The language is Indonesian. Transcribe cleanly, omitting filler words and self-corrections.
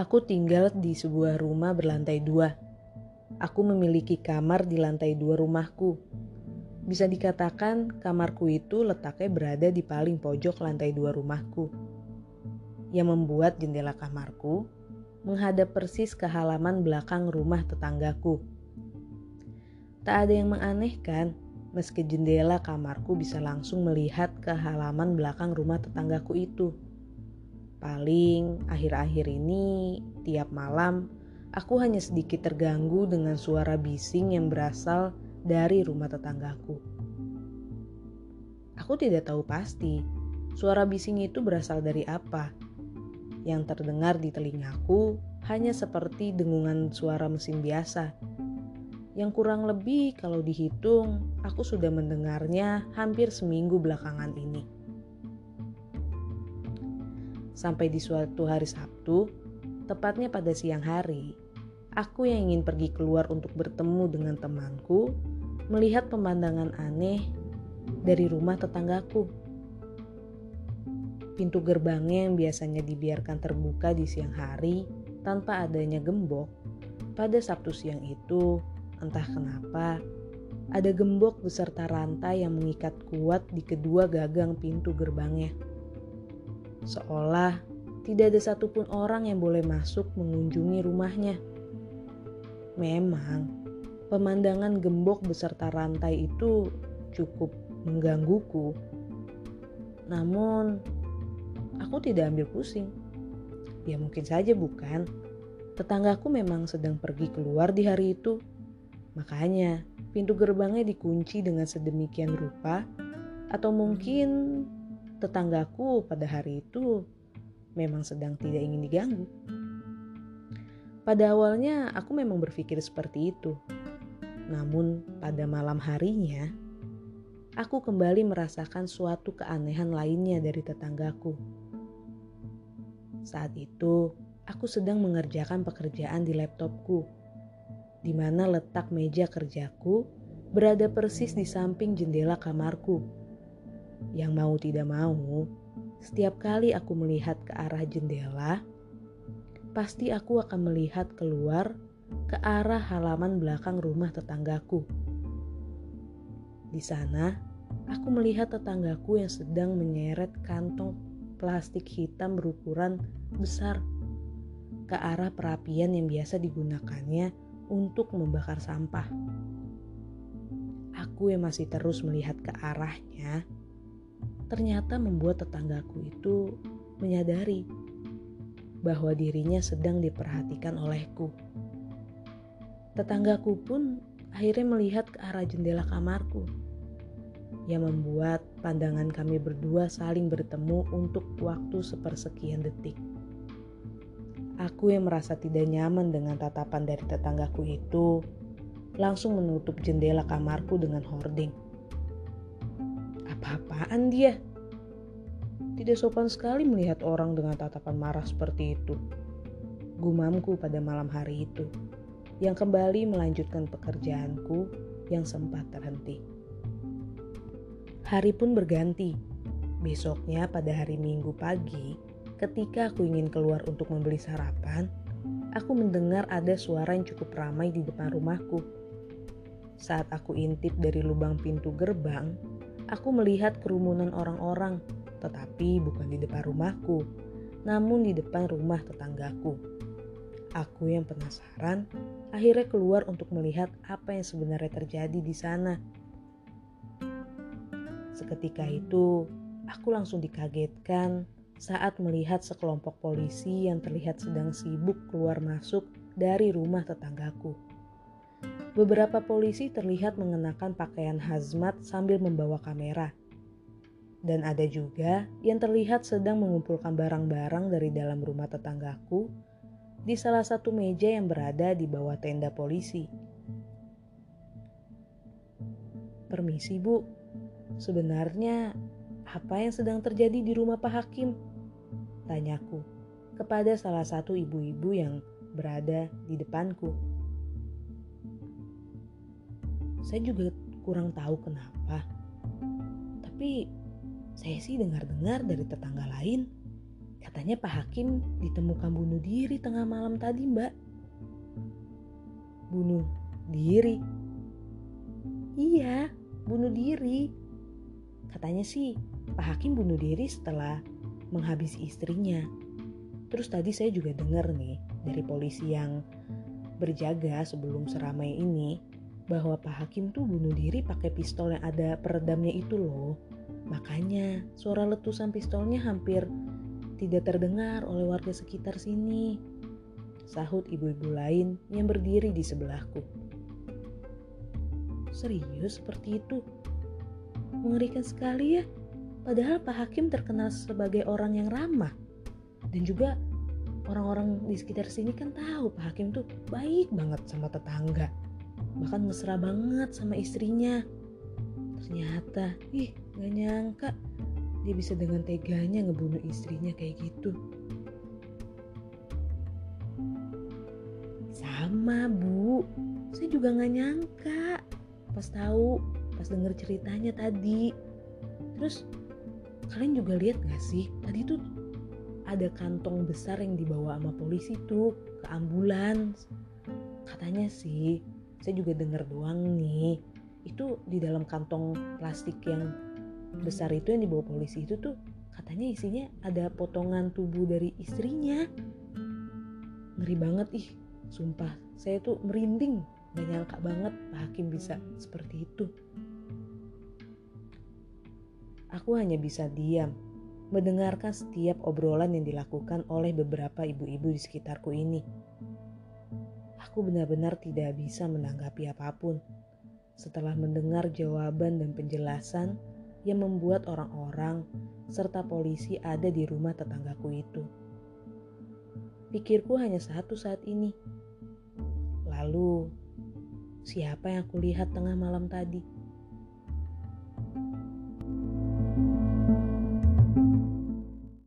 Aku tinggal di sebuah rumah berlantai 2. Aku memiliki kamar di lantai 2 rumahku. Bisa dikatakan kamarku itu letaknya berada di paling pojok lantai 2 rumahku, yang membuat jendela kamarku menghadap persis ke halaman belakang rumah tetanggaku. Tak ada yang menganehkan meski jendela kamarku bisa langsung melihat ke halaman belakang rumah tetanggaku itu. Paling akhir-akhir ini tiap malam aku hanya sedikit terganggu dengan suara bising yang berasal dari rumah tetanggaku. Aku tidak tahu pasti suara bising itu berasal dari apa. Yang terdengar di telingaku hanya seperti dengungan suara mesin biasa, yang kurang lebih kalau dihitung aku sudah mendengarnya hampir seminggu belakangan ini. Sampai di suatu hari Sabtu, tepatnya pada siang hari, aku yang ingin pergi keluar untuk bertemu dengan temanku, melihat pemandangan aneh dari rumah tetanggaku. Pintu gerbangnya yang biasanya dibiarkan terbuka di siang hari tanpa adanya gembok, pada Sabtu siang itu entah kenapa, ada gembok beserta rantai yang mengikat kuat di kedua gagang pintu gerbangnya. Seolah tidak ada satupun orang yang boleh masuk mengunjungi rumahnya. Memang, pemandangan gembok beserta rantai itu cukup menggangguku. Namun, aku tidak ambil pusing. Ya mungkin saja bukan. Tetanggaku memang sedang pergi keluar di hari itu. Makanya, pintu gerbangnya dikunci dengan sedemikian rupa, atau mungkin tetanggaku pada hari itu memang sedang tidak ingin diganggu. Pada awalnya, aku memang berpikir seperti itu. Namun, pada malam harinya, aku kembali merasakan suatu keanehan lainnya dari tetanggaku. Saat itu, aku sedang mengerjakan pekerjaan di laptopku, di mana letak meja kerjaku berada persis di samping jendela kamarku. Yang mau tidak mau, setiap kali aku melihat ke arah jendela, pasti aku akan melihat keluar ke arah halaman belakang rumah tetanggaku. Di sana, aku melihat tetanggaku yang sedang menyeret kantong plastik hitam berukuran besar ke arah perapian yang biasa digunakannya untuk membakar sampah. Aku yang masih terus melihat ke arahnya, ternyata membuat tetanggaku itu menyadari bahwa dirinya sedang diperhatikan olehku. Tetanggaku pun akhirnya melihat ke arah jendela kamarku, yang membuat pandangan kami berdua saling bertemu untuk waktu sepersekian detik. Aku yang merasa tidak nyaman dengan tatapan dari tetanggaku itu, langsung menutup jendela kamarku dengan hording. Apa-apaan dia? Tidak sopan sekali melihat orang dengan tatapan marah seperti itu, gumamku pada malam hari itu, yang kembali melanjutkan pekerjaanku yang sempat terhenti. Hari pun berganti. Besoknya pada hari Minggu pagi, ketika aku ingin keluar untuk membeli sarapan, aku mendengar ada suara yang cukup ramai di depan rumahku. Saat aku intip dari lubang pintu gerbang, aku melihat kerumunan orang-orang, tetapi bukan di depan rumahku, namun di depan rumah tetanggaku. Aku yang penasaran, akhirnya keluar untuk melihat apa yang sebenarnya terjadi di sana. Seketika itu, aku langsung dikagetkan saat melihat sekelompok polisi yang terlihat sedang sibuk keluar masuk dari rumah tetanggaku. Beberapa polisi terlihat mengenakan pakaian hazmat sambil membawa kamera. Dan ada juga yang terlihat sedang mengumpulkan barang-barang dari dalam rumah tetanggaku di salah satu meja yang berada di bawah tenda polisi. "Permisi, Bu. Sebenarnya apa yang sedang terjadi di rumah Pak Hakim?" tanyaku kepada salah satu ibu-ibu yang berada di depanku. Saya juga kurang tahu kenapa, tapi saya sih dengar-dengar dari tetangga lain Katanya Pak Hakim ditemukan bunuh diri tengah malam tadi, Mbak. Bunuh diri? Iya, bunuh diri. Katanya sih Pak Hakim bunuh diri setelah menghabisi istrinya. Terus tadi saya juga dengar nih dari polisi yang berjaga sebelum seramai ini, bahwa Pak Hakim tuh bunuh diri pakai pistol yang ada peredamnya itu loh. Makanya suara letusan pistolnya hampir tidak terdengar oleh warga sekitar sini, sahut ibu-ibu lain yang berdiri di sebelahku. Serius seperti itu? Mengerikan sekali ya. Padahal Pak Hakim terkenal sebagai orang yang ramah. Dan juga orang-orang di sekitar sini kan tahu Pak Hakim tuh baik banget sama tetangga. Bahkan mesra banget sama istrinya. Ternyata, gak nyangka dia bisa dengan teganya ngebunuh istrinya kayak gitu. Sama, Bu. Saya juga gak nyangka pas denger ceritanya tadi. Terus kalian juga lihat gak sih tadi tuh ada kantong besar yang dibawa sama polisi tuh ke ambulans. Katanya sih, saya juga denger doang nih, itu di dalam kantong plastik yang besar itu yang dibawa polisi itu tuh katanya isinya ada potongan tubuh dari istrinya. Ngeri banget, sumpah saya tuh merinding. Gak nyangka banget Pak Hakim bisa seperti itu. Aku hanya bisa diam, mendengarkan setiap obrolan yang dilakukan oleh beberapa ibu-ibu di sekitarku ini. Aku benar-benar tidak bisa menanggapi apapun setelah mendengar jawaban dan penjelasan yang membuat orang-orang serta polisi ada di rumah tetanggaku itu. Pikirku hanya satu saat ini. Lalu, siapa yang aku lihat tengah malam tadi?